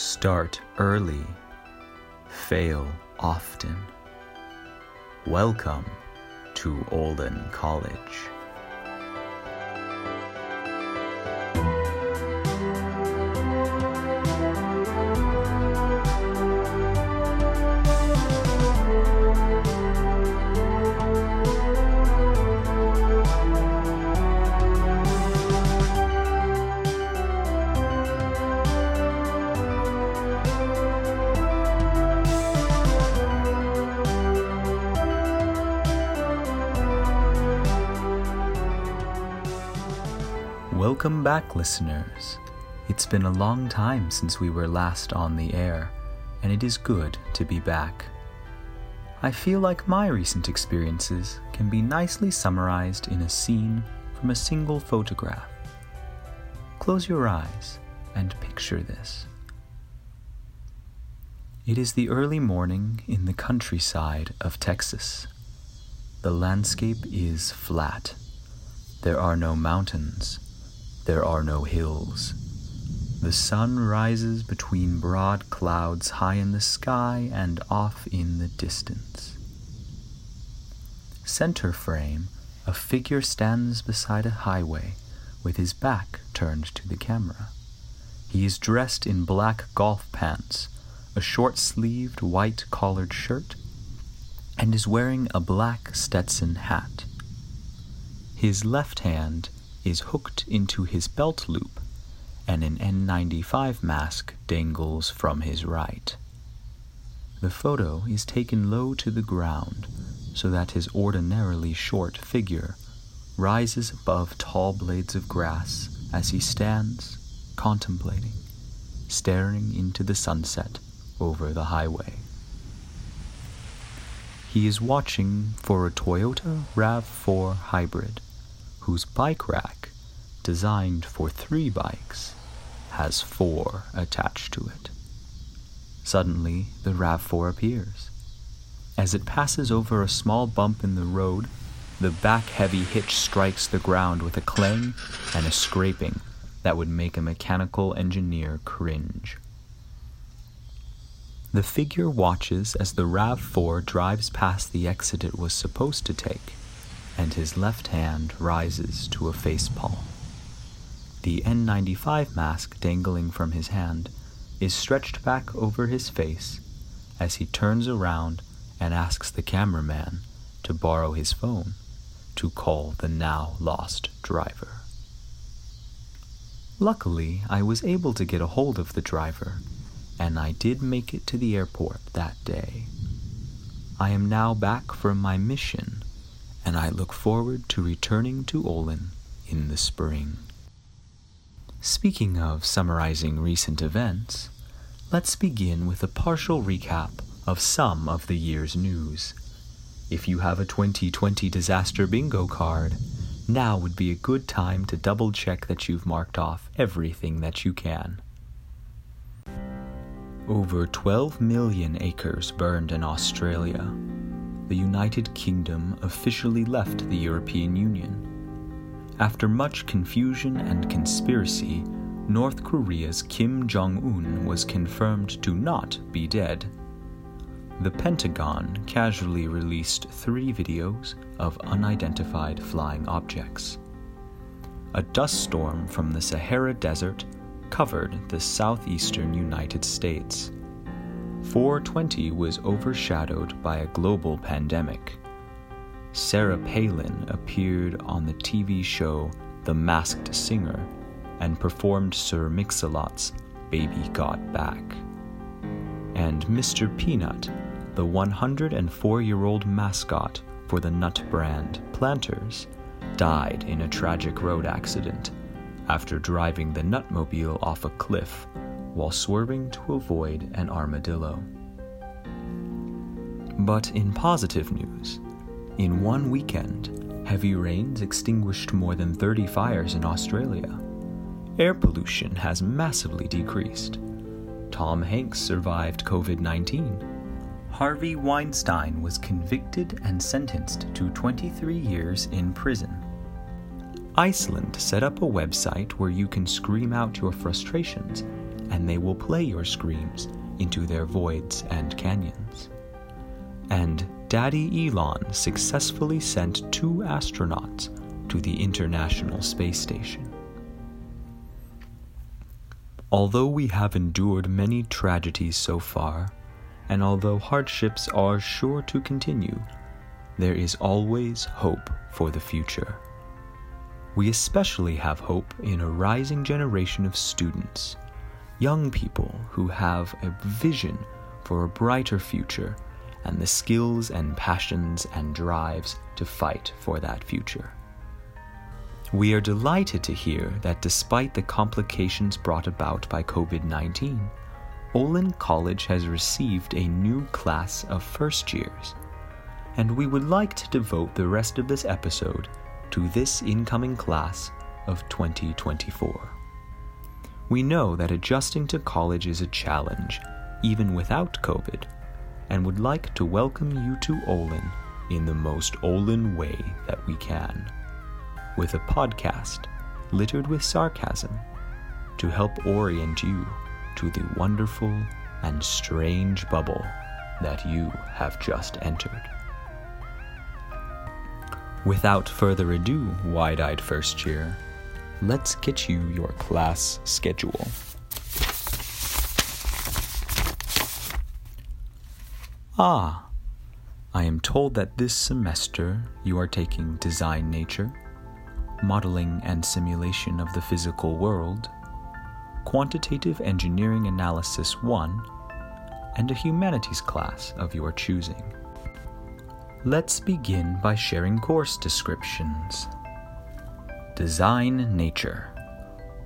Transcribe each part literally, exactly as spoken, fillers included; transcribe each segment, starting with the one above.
Start early, fail often. Welcome to Olin College. Welcome back, listeners. It's been a long time since we were last on the air, and it is good to be back. I feel like my recent experiences can be nicely summarized in a scene from a single photograph. Close your eyes and picture this. It is the early morning in the countryside of Texas. The landscape is flat. There are no mountains. There are no hills. The sun rises between broad clouds high in the sky and off in the distance. Center frame, a figure stands beside a highway with his back turned to the camera. He is dressed in black golf pants, a short-sleeved white-collared shirt, and is wearing a black Stetson hat. His left hand is hooked into his belt loop, and an N ninety-five mask dangles from his right. The photo is taken low to the ground so that his ordinarily short figure rises above tall blades of grass as he stands, contemplating, staring into the sunset over the highway. He is watching for a Toyota RAV four hybrid, whose bike rack, designed for three bikes, has four attached to it. Suddenly, the RAV four appears. As it passes over a small bump in the road, the back-heavy hitch strikes the ground with a clang and a scraping that would make a mechanical engineer cringe. The figure watches as the RAV four drives past the exit it was supposed to take, and his left hand rises to a facepalm. The N ninety-five mask dangling from his hand is stretched back over his face as he turns around and asks the cameraman to borrow his phone to call the now lost driver. Luckily, I was able to get a hold of the driver, and I did make it to the airport that day. I am now back from my mission, and I look forward to returning to Olin in the spring. Speaking of summarizing recent events, let's begin with a partial recap of some of the year's news. If you have a twenty twenty disaster bingo card, now would be a good time to double-check that you've marked off everything that you can. Over twelve million acres burned in Australia. The United Kingdom officially left the European Union. After much confusion and conspiracy, North Korea's Kim Jong-un was confirmed to not be dead. The Pentagon casually released three videos of unidentified flying objects. A dust storm from the Sahara Desert covered the southeastern United States. four twenty was overshadowed by a global pandemic. Sarah Palin appeared on the T V show The Masked Singer and performed Sir Mix-a-Lot's Baby Got Back. And Mister Peanut, the one hundred four-year-old mascot for the nut brand Planters, died in a tragic road accident after driving the Nutmobile off a cliff while swerving to avoid an armadillo. But in positive news, in one weekend, heavy rains extinguished more than thirty fires in Australia. Air pollution has massively decreased. Tom Hanks survived covid nineteen. Harvey Weinstein was convicted and sentenced to twenty-three years in prison. Iceland set up a website where you can scream out your frustrations and they will play your screams into their voids and canyons. And Daddy Elon successfully sent two astronauts to the International Space Station. Although we have endured many tragedies so far, and although hardships are sure to continue, there is always hope for the future. We especially have hope in a rising generation of students, young people who have a vision for a brighter future and the skills and passions and drives to fight for that future. We are delighted to hear that despite the complications brought about by covid nineteen, Olin College has received a new class of first years, and we would like to devote the rest of this episode to this incoming class of twenty twenty-four. We know that adjusting to college is a challenge, even without COVID, and would like to welcome you to Olin in the most Olin way that we can, with a podcast littered with sarcasm to help orient you to the wonderful and strange bubble that you have just entered. Without further ado, wide-eyed first year, let's get you your class schedule. Ah, I am told that this semester you are taking Design Nature, Modeling and Simulation of the Physical World, Quantitative Engineering Analysis one, and a humanities class of your choosing. Let's begin by sharing course descriptions. Design Nature.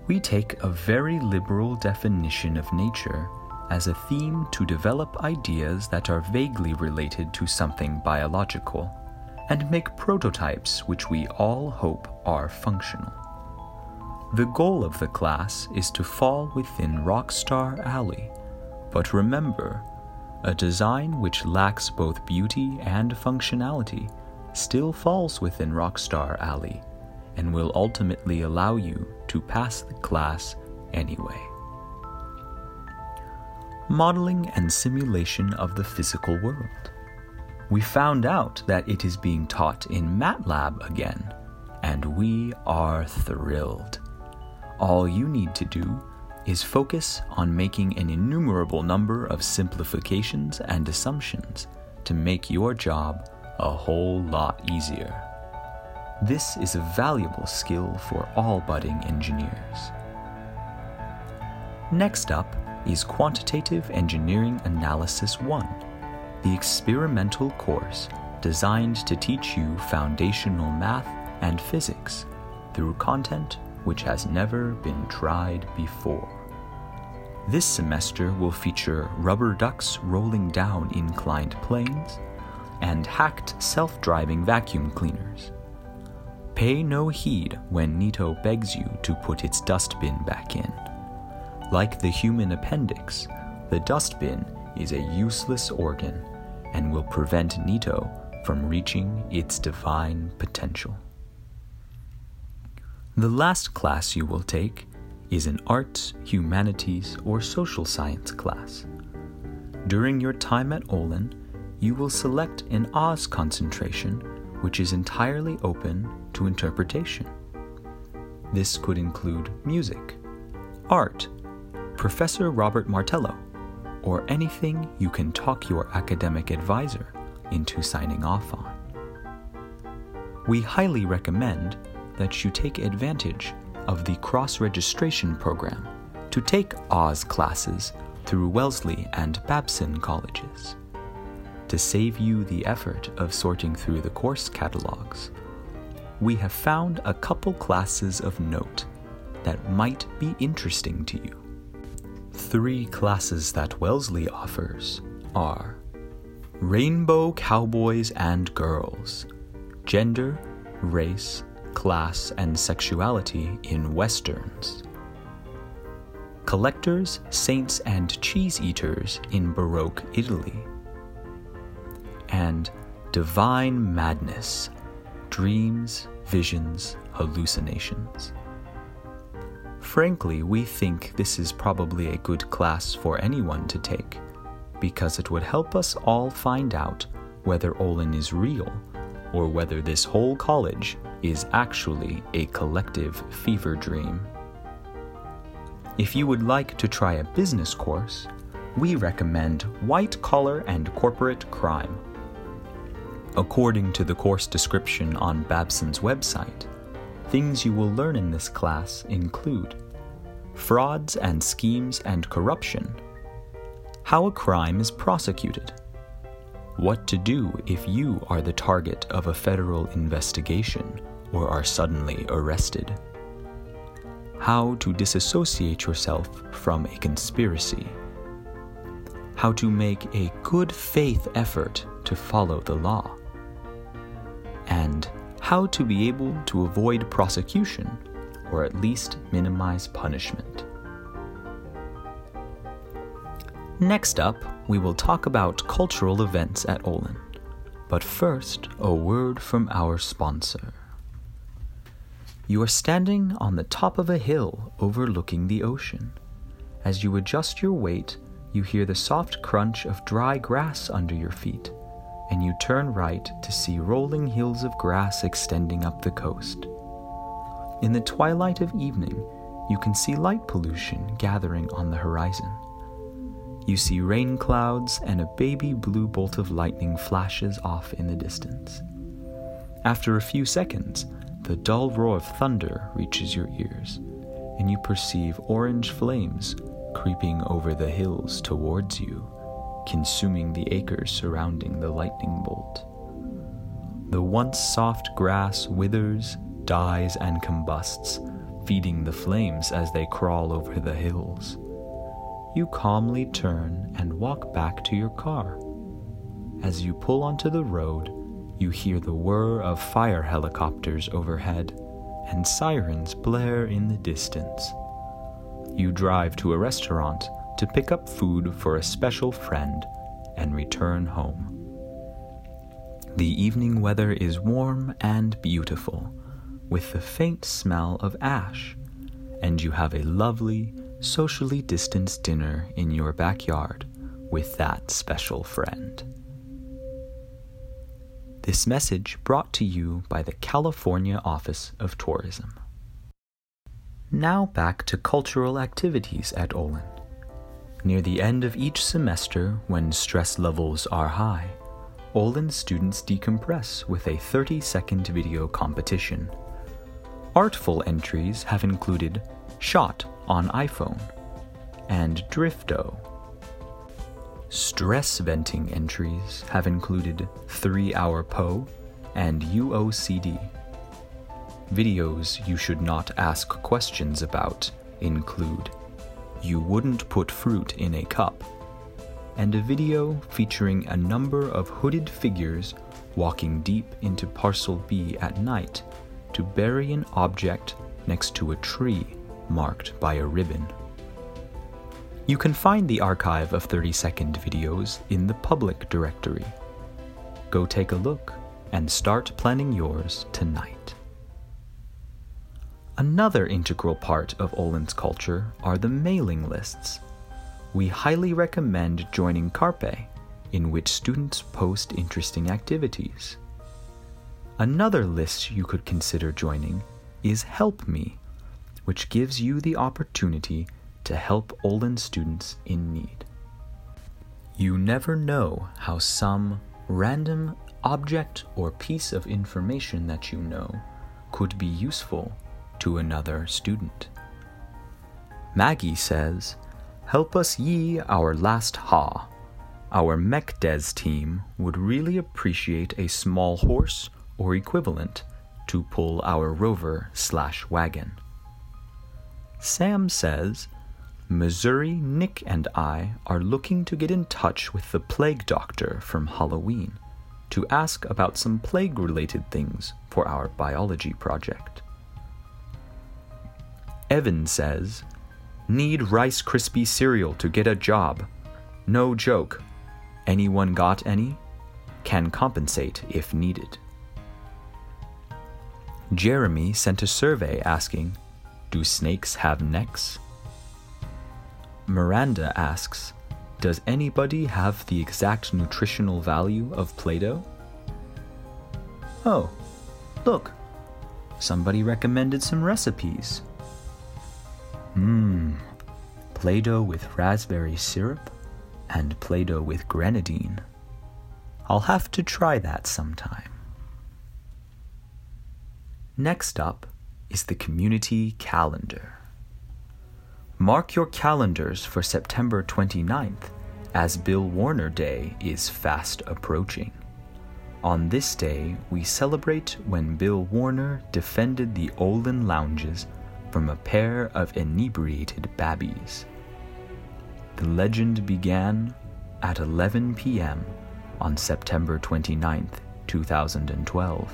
We take a very liberal definition of nature as a theme to develop ideas that are vaguely related to something biological, and make prototypes which we all hope are functional. The goal of the class is to fall within Rockstar Alley, but remember, a design which lacks both beauty and functionality still falls within Rockstar Alley, and will ultimately allow you to pass the class anyway. Modeling and Simulation of the Physical World. We found out that it is being taught in MATLAB again, and we are thrilled. All you need to do is focus on making an innumerable number of simplifications and assumptions to make your job a whole lot easier. This is a valuable skill for all budding engineers. Next up is Quantitative Engineering Analysis one, the experimental course designed to teach you foundational math and physics through content which has never been tried before. This semester will feature rubber ducks rolling down inclined planes and hacked self-driving vacuum cleaners. Pay no heed when Nito begs you to put its dustbin back in. Like the human appendix, the dustbin is a useless organ and will prevent Nito from reaching its divine potential. The last class you will take is an arts, humanities, or social science class. During your time at Olin, you will select an Oz concentration, which is entirely open to interpretation. This could include music, art, Professor Robert Martello, or anything you can talk your academic advisor into signing off on. We highly recommend that you take advantage of the cross-registration program to take Oz classes through Wellesley and Babson colleges. To save you the effort of sorting through the course catalogs, we have found a couple classes of note that might be interesting to you. Three classes that Wellesley offers are Rainbow Cowboys and Girls, Gender, Race, Class, and Sexuality in Westerns, Collectors, Saints, and Cheese Eaters in Baroque Italy, and Divine Madness, Dreams, Visions, Hallucinations. Frankly, we think this is probably a good class for anyone to take, because it would help us all find out whether Olin is real, or whether this whole college is actually a collective fever dream. If you would like to try a business course, we recommend White Collar and Corporate Crime. According to the course description on Babson's website, things you will learn in this class include frauds and schemes and corruption, how a crime is prosecuted, what to do if you are the target of a federal investigation or are suddenly arrested, how to disassociate yourself from a conspiracy, how to make a good faith effort to follow the law, and how to be able to avoid prosecution or at least minimize punishment. Next up, we will talk about cultural events at Olin, but first, a word from our sponsor. You are standing on the top of a hill overlooking the ocean. As you adjust your weight, you hear the soft crunch of dry grass under your feet, and you turn right to see rolling hills of grass extending up the coast. In the twilight of evening, you can see light pollution gathering on the horizon. You see rain clouds and a baby blue bolt of lightning flashes off in the distance. After a few seconds, the dull roar of thunder reaches your ears, and you perceive orange flames creeping over the hills towards you, consuming the acres surrounding the lightning bolt. The once soft grass withers, dies, and combusts, feeding the flames as they crawl over the hills. You calmly turn and walk back to your car. As you pull onto the road, you hear the whir of fire helicopters overhead and sirens blare in the distance. You drive to a restaurant to pick up food for a special friend and return home. The evening weather is warm and beautiful, with the faint smell of ash, and you have a lovely, socially distanced dinner in your backyard with that special friend. This message brought to you by the California Office of Tourism. Now back to cultural activities at Olin. Near the end of each semester, when stress levels are high, Olin students decompress with a thirty-second video competition. Artful entries have included Shot on iPhone, and Drifto. Stress venting entries have included three hour P O and U O C D. Videos you should not ask questions about include You Wouldn't Put Fruit in a Cup, and a video featuring a number of hooded figures walking deep into Parcel B at night to bury an object next to a tree marked by a ribbon. You can find the archive of thirty-second videos in the public directory. Go take a look and start planning yours tonight. Another integral part of Olin's culture are the mailing lists. We highly recommend joining Carpe, in which students post interesting activities. Another list you could consider joining is Help Me, which gives you the opportunity to help Olin students in need. You never know how some random object or piece of information that you know could be useful to another student. Maggie says, "Help us ye our last ha. Our MechDes team would really appreciate a small horse or equivalent to pull our rover slash wagon." Sam says, "Missouri Nick and I are looking to get in touch with the plague doctor from Halloween to ask about some plague-related things for our biology project." Evan says, "Need Rice Krispie cereal to get a job. No joke. Anyone got any? Can compensate if needed." Jeremy sent a survey asking, Do snakes have necks? Miranda asks, does anybody have the exact nutritional value of Play-Doh? Oh, look, somebody recommended some recipes. Mmm, Play-Doh with raspberry syrup and Play-Doh with grenadine. I'll have to try that sometime. Next up is the community calendar. Mark your calendars for September twenty-ninth, as Bill Warner Day is fast approaching. On this day, we celebrate when Bill Warner defended the Olin lounges from a pair of inebriated babbies. The legend began at eleven p.m. on September twenty-ninth, twenty twelve,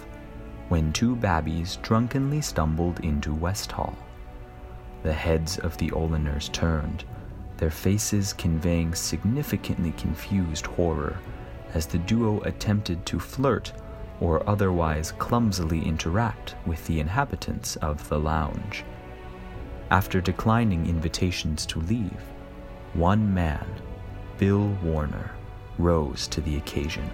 when two babbies drunkenly stumbled into West Hall. The heads of the Oliners turned, their faces conveying significantly confused horror as the duo attempted to flirt or otherwise clumsily interact with the inhabitants of the lounge. After declining invitations to leave, one man, Bill Warner, rose to the occasion.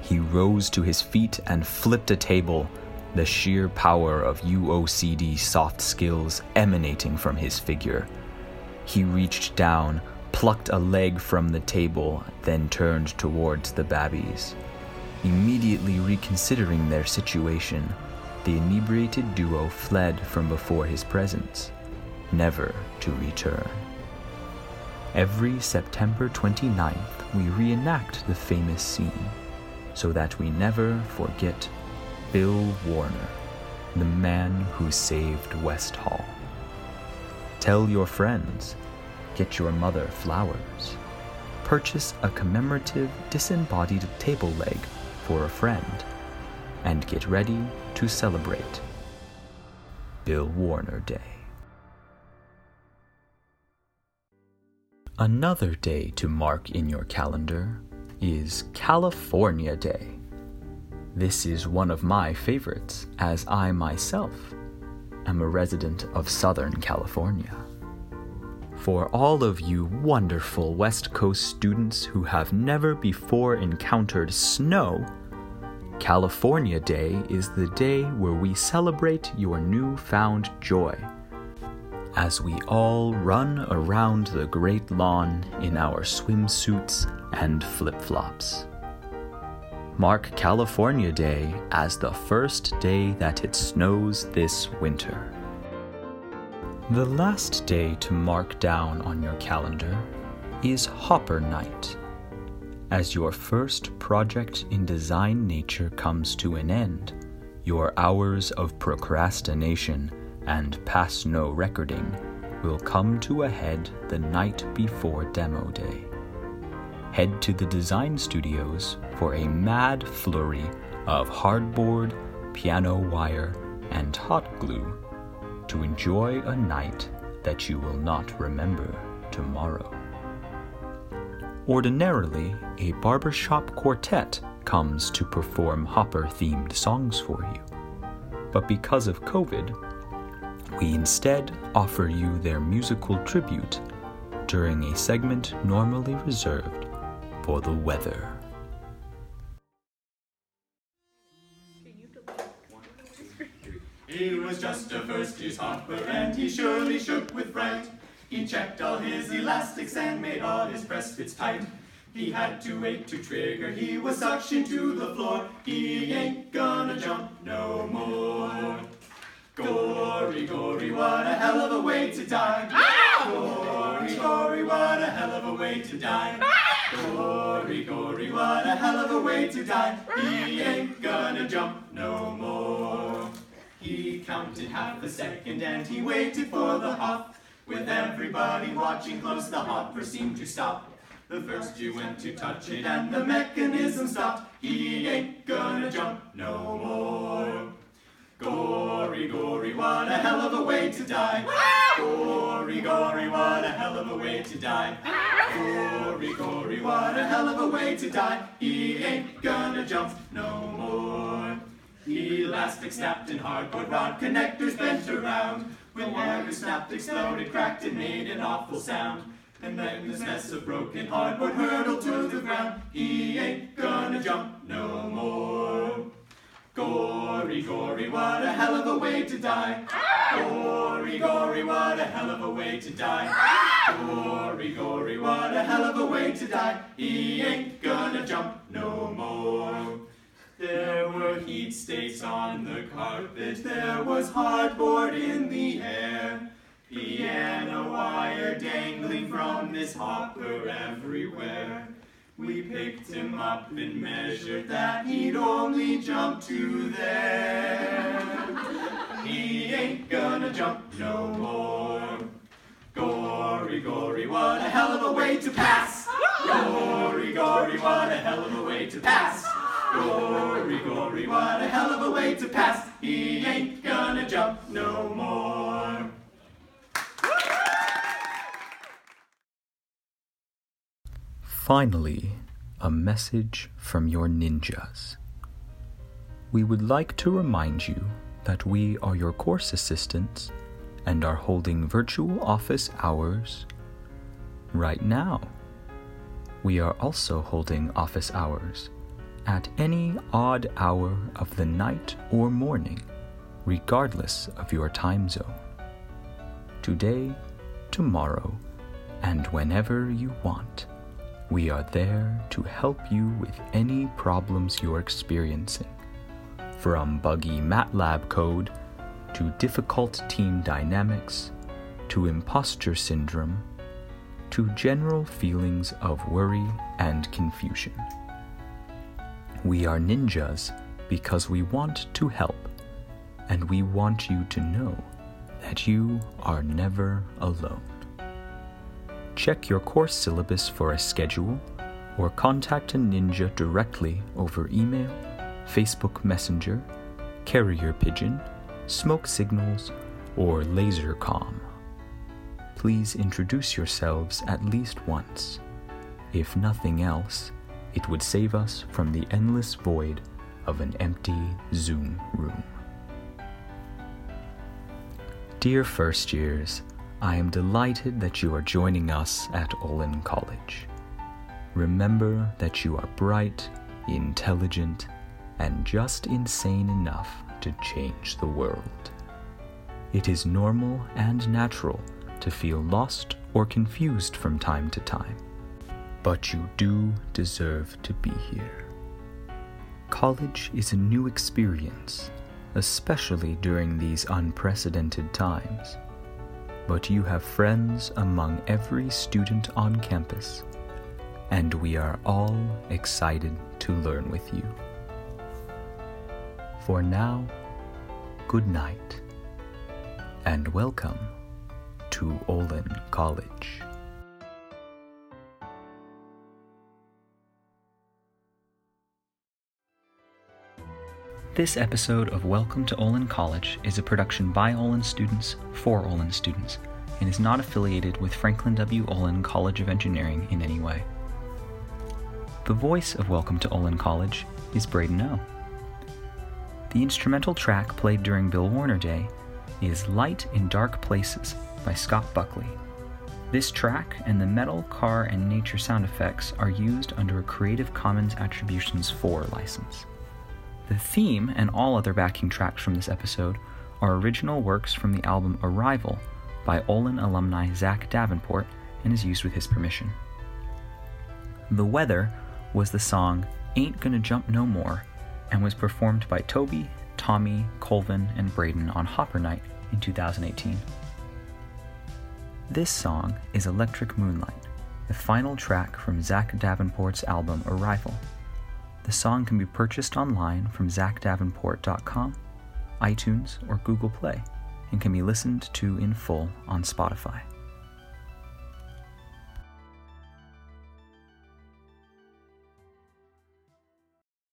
He rose to his feet and flipped a table, the sheer power of U O C D soft skills emanating from his figure. He reached down, plucked a leg from the table, then turned towards the babbies. Immediately reconsidering their situation, the inebriated duo fled from before his presence, never to return. Every September twenty-ninth, we reenact the famous scene, so that we never forget Bill Warner, the man who saved West Hall. Tell your friends, get your mother flowers, purchase a commemorative disembodied table leg for a friend, and get ready to celebrate Bill Warner Day. Another day to mark in your calendar is California Day. This is one of my favorites, as I myself am a resident of Southern California. For all of you wonderful West Coast students who have never before encountered snow, California Day is the day where we celebrate your newfound joy, as we all run around the great lawn in our swimsuits and flip-flops. Mark California Day as the first day that it snows this winter. The last day to mark down on your calendar is Hopper Night, as your first project in design nature comes to an end. Your hours of procrastination and pass no recording will come to a head the night before demo day. Head to the design studios for a mad flurry of hardboard, piano wire, and hot glue to enjoy a night that you will not remember tomorrow. Ordinarily, a barbershop quartet comes to perform Hopper-themed songs for you, but because of COVID, we instead offer you their musical tribute during a segment normally reserved for the weather. He was just a first-year's hopper, and he surely shook with fright. He checked all his elastics and made all his breastfits tight. He had to wait to trigger, he was suctioned to the floor. He ain't gonna jump no more. Gory, gory, what a hell of a way to die. Ah! Gory, gory, what a hell of a way to die. Ah! Gory, gory, what a hell of a way to die. He ain't gonna jump no more. He counted half a second and he waited for the hop. With everybody watching close, the hopper seemed to stop. The first you went to touch it and the mechanism stopped. He ain't gonna jump no more. Gory, gory, what a hell of a way to die. Gory, gory, what a hell of a way to die. Gory, gory, what a hell of a way to die. He ain't gonna jump no more. Elastic snapped and hardcore rod connectors bent around. When wires snapped, exploded, cracked, and made an awful sound. And then this mess of broken hardwood hurtled to the ground. He ain't gonna jump no more. Gory, gory, what a hell of a way to die. Gory, gory, what a hell of a way to die. Gory, gory, what a hell of a way to die. He ain't gonna jump no more. There were heat stains on the carpet, there was hardboard in the air. Piano wire dangling from this hopper everywhere. We picked him up and measured that he'd only jump to there. He ain't gonna jump no more. Gory, gory, what a hell of a way to pass. Gory, gory, what a hell of a way to pass. Glory, glory, what a hell of a way to pass. He ain't gonna jump no more. Finally, a message from your ninjas. We would like to remind you that we are your course assistants and are holding virtual office hours right now. We are also holding office hours at any odd hour of the night or morning, regardless of your time zone. Today, tomorrow, and whenever you want, we are there to help you with any problems you're experiencing, from buggy MATLAB code, to difficult team dynamics, to imposter syndrome, to general feelings of worry and confusion. We are ninjas because we want to help, and we want you to know that you are never alone. Check your course syllabus for a schedule, or contact a ninja directly over email, Facebook Messenger, Carrier Pigeon, Smoke Signals, or LaserCom. Please introduce yourselves at least once. If nothing else, it would save us from the endless void of an empty Zoom room. Dear first years, I am delighted that you are joining us at Olin College. Remember that you are bright, intelligent, and just insane enough to change the world. It is normal and natural to feel lost or confused from time to time. But you do deserve to be here. College is a new experience, especially during these unprecedented times. But you have friends among every student on campus, and we are all excited to learn with you. For now, good night, and welcome to Olin College. This episode of Welcome to Olin College is a production by Olin students for Olin students and is not affiliated with Franklin W. Olin College of Engineering in any way. The voice of Welcome to Olin College is Braden O. The instrumental track played during Bill Warner Day is Light in Dark Places by Scott Buckley. This track and the metal, car, and nature sound effects are used under a Creative Commons Attributions four license. The theme and all other backing tracks from this episode are original works from the album Arrival by Olin alumni Zach Davenport and is used with his permission. The Weather was the song Ain't Gonna Jump No More and was performed by Toby, Tommy, Colvin, and Braden on Hopper Night in two thousand eighteen. This song is Electric Moonlight, the final track from Zach Davenport's album Arrival. The song can be purchased online from zach davenport dot com, iTunes, or Google Play, and can be listened to in full on Spotify.